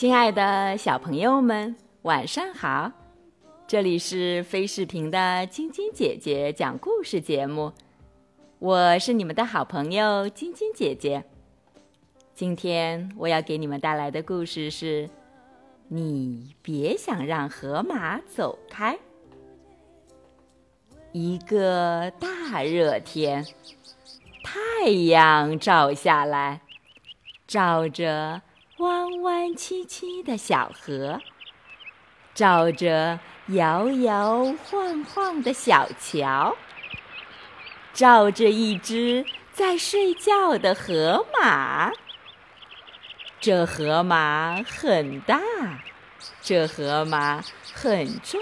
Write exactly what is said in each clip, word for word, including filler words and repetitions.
亲爱的小朋友们，晚上好！这里是飞视频的晶晶姐姐讲故事节目，我是你们的好朋友晶晶姐姐。今天我要给你们带来的故事是你别想让河马走开。一个大热天，太阳照下来，照着弯弯曲曲的小河，照着摇摇晃晃的小桥，照着一只在睡觉的河马。这河马很大，这河马很重，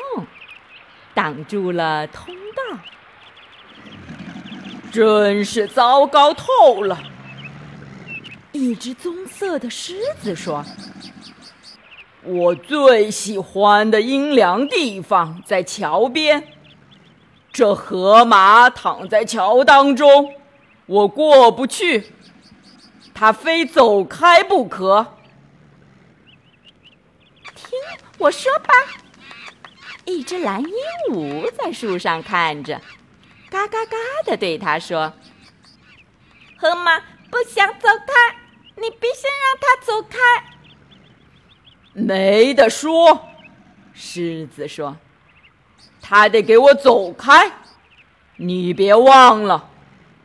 挡住了通道。真是糟糕透了！一只棕色的狮子说：“我最喜欢的阴凉地方在桥边，这河马躺在桥当中，我过不去。”他非走开不可。听我说吧，一只蓝鹦鹉在树上看着，嘎嘎嘎地对他说：“河马不想走开，你必须让他走开。”没得说，狮子说：“他得给我走开。你别忘了，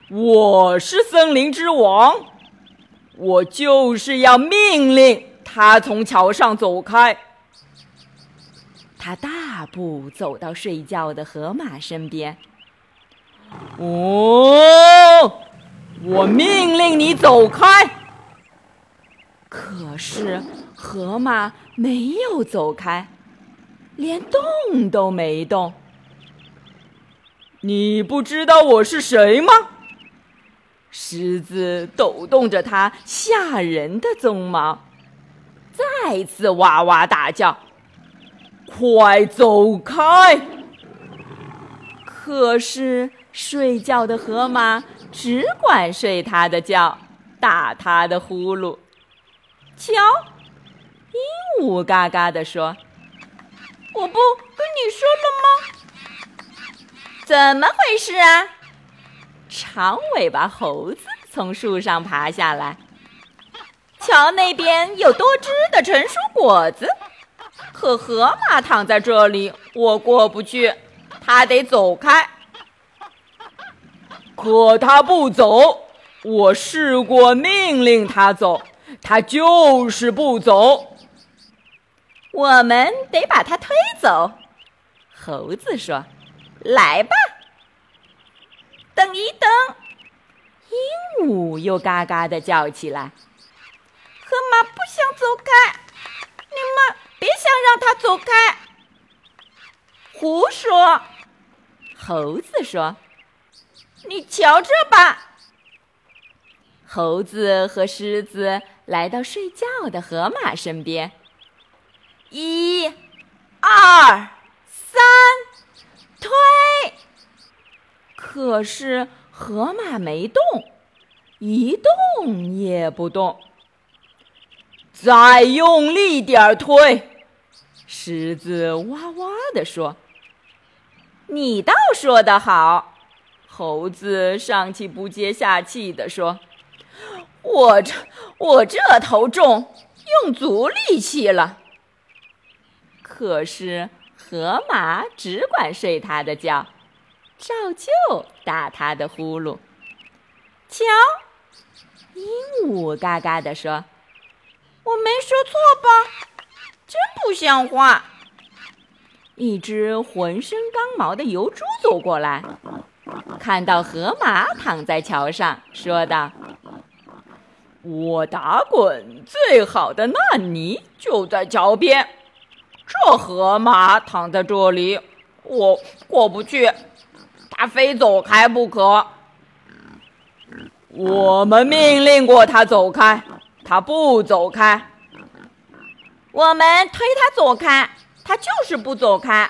我是森林之王。”我就是要命令他从桥上走开。他大步走到睡觉的河马身边。哦，我命令你走开！可是河马没有走开，连动都没动。你不知道我是谁吗？狮子抖动着它吓人的鬃毛，再次哇哇大叫：“快走开！”可是睡觉的河马只管睡它的觉，打它的呼噜。瞧，鹦鹉嘎嘎地说：“我不跟你说了吗？怎么回事啊？”长尾巴猴子从树上爬下来，桥那边有多汁的成熟果子，可河马躺在这里，我过不去，他得走开。可他不走，我试过命令他走，他就是不走。我们得把他推走，猴子说：“来吧。”等一等，鹦鹉又嘎嘎地叫起来：“河马不想走开，你们别想让它走开。”胡说，猴子说：“你瞧着吧。”猴子和狮子来到睡觉的河马身边。一、二、三，推！可是河马没动，一动也不动。再用力点推，狮子哇哇地说。你倒说得好，猴子上气不接下气地说。我这我这头重，用足力气了。可是河马只管睡它的觉，照旧打他的呼噜。瞧，鹦鹉嘎嘎地说：“我没说错吧？真不像话！”一只浑身刚毛的油猪走过来，看到河马躺在桥上，说道：“我打滚最好的纳尼就在桥边，这河马躺在这里，我过不去。”他非走开不可，我们命令过他走开，他不走开。我们推他走开，他就是不走开。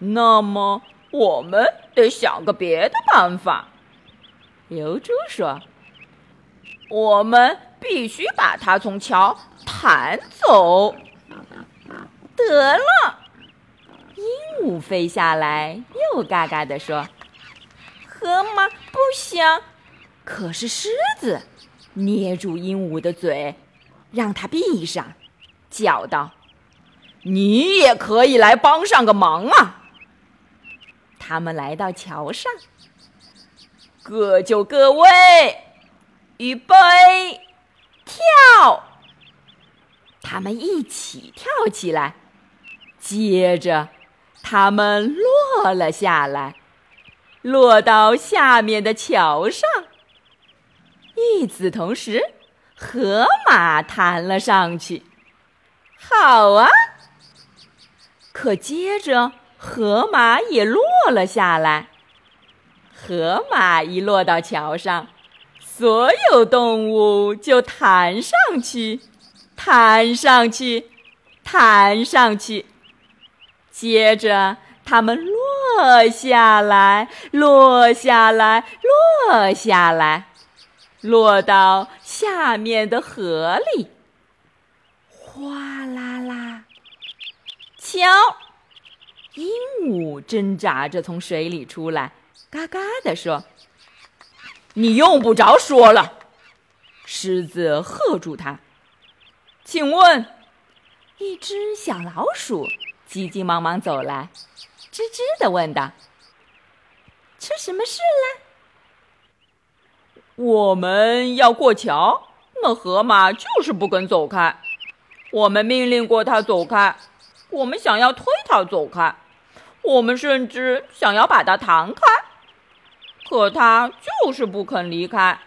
那么我们得想个别的办法，油猪说。我们必须把它从桥弹走。得了，鹦鹉飞下来，又嘎嘎地说：“河马不想。”可是狮子捏住鹦鹉的嘴，让它闭上，叫道：“你也可以来帮上个忙啊！”他们来到桥上，各就各位，预备，跳！他们一起跳起来，接着他们落了下来，落到下面的桥上。与此同时，河马弹了上去，好啊！可接着河马也落了下来。河马一落到桥上，所有动物就弹上去，弹上去，弹上去。接着它们落下来，落下来，落下来，落到下面的河里。哗啦啦，瞧！鹦鹉挣扎着从水里出来，嘎嘎地说：“你用不着说了。”狮子喝住它。请问，一只小老鼠急急忙忙走来，吱吱地问道：“出什么事了？”“我们要过桥，那河马就是不肯走开。我们命令过它走开，我们想要推它走开。”我们甚至想要把它弹开，可它就是不肯离开。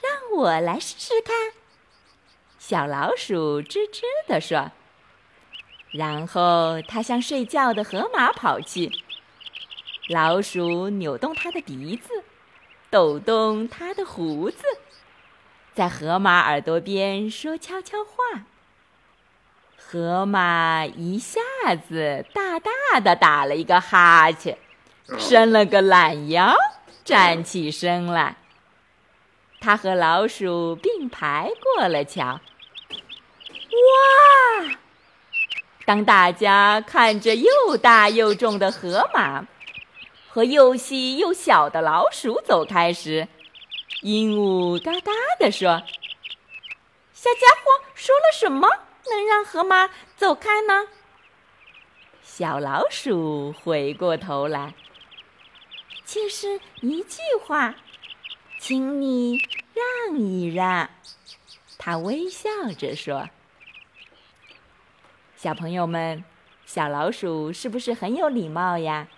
让我来试试看，小老鼠吱吱地说。然后它向睡觉的河马跑去。老鼠扭动它的鼻子，抖动它的胡子，在河马耳朵边说悄悄话。河马一下子大大的打了一个哈欠，伸了个懒腰，站起身来。他和老鼠并排过了桥。哇！当大家看着又大又重的河马和又细又小的老鼠走开时，鹦鹉嘎嘎地说：“小家伙说了什么？能让河马走开呢？”小老鼠回过头来，就是一句话：“请你让一让。”他微笑着说。小朋友们，小老鼠是不是很有礼貌呀？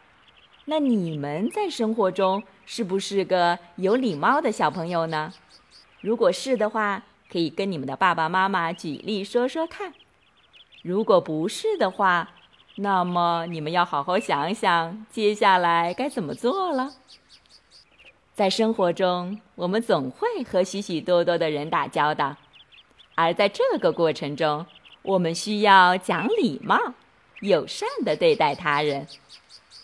那你们在生活中是不是个有礼貌的小朋友呢？如果是的话，可以跟你们的爸爸妈妈举例说说看。如果不是的话，那么你们要好好想想接下来该怎么做了。在生活中，我们总会和许许多多的人打交道，而在这个过程中，我们需要讲礼貌，友善地对待他人。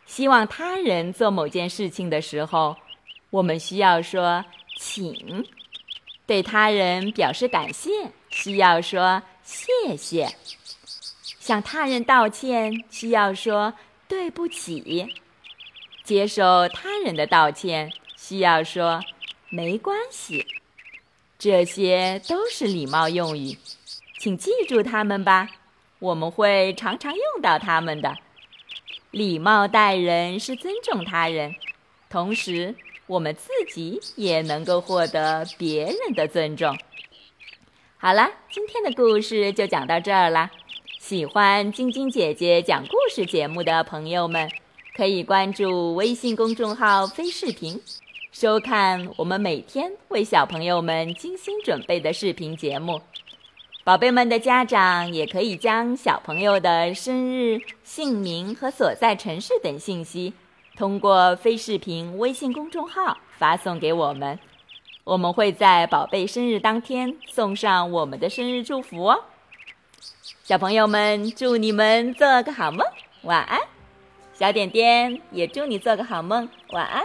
希望他人做某件事情的时候，我们需要说请。对他人表示感谢，需要说谢谢。向他人道歉，需要说对不起。接受他人的道歉，需要说没关系。这些都是礼貌用语，请记住它们吧，我们会常常用到它们的。礼貌待人是尊重他人，同时我们自己也能够获得别人的尊重。好了，今天的故事就讲到这儿了。喜欢晶晶姐姐讲故事节目的朋友们，可以关注微信公众号飞视频，收看我们每天为小朋友们精心准备的视频节目。宝贝们的家长也可以将小朋友的生日、姓名和所在城市等信息通过飞视频微信公众号发送给我们，我们会在宝贝生日当天送上我们的生日祝福哦。小朋友们，祝你们做个好梦，晚安。小点点也祝你做个好梦，晚安。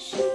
是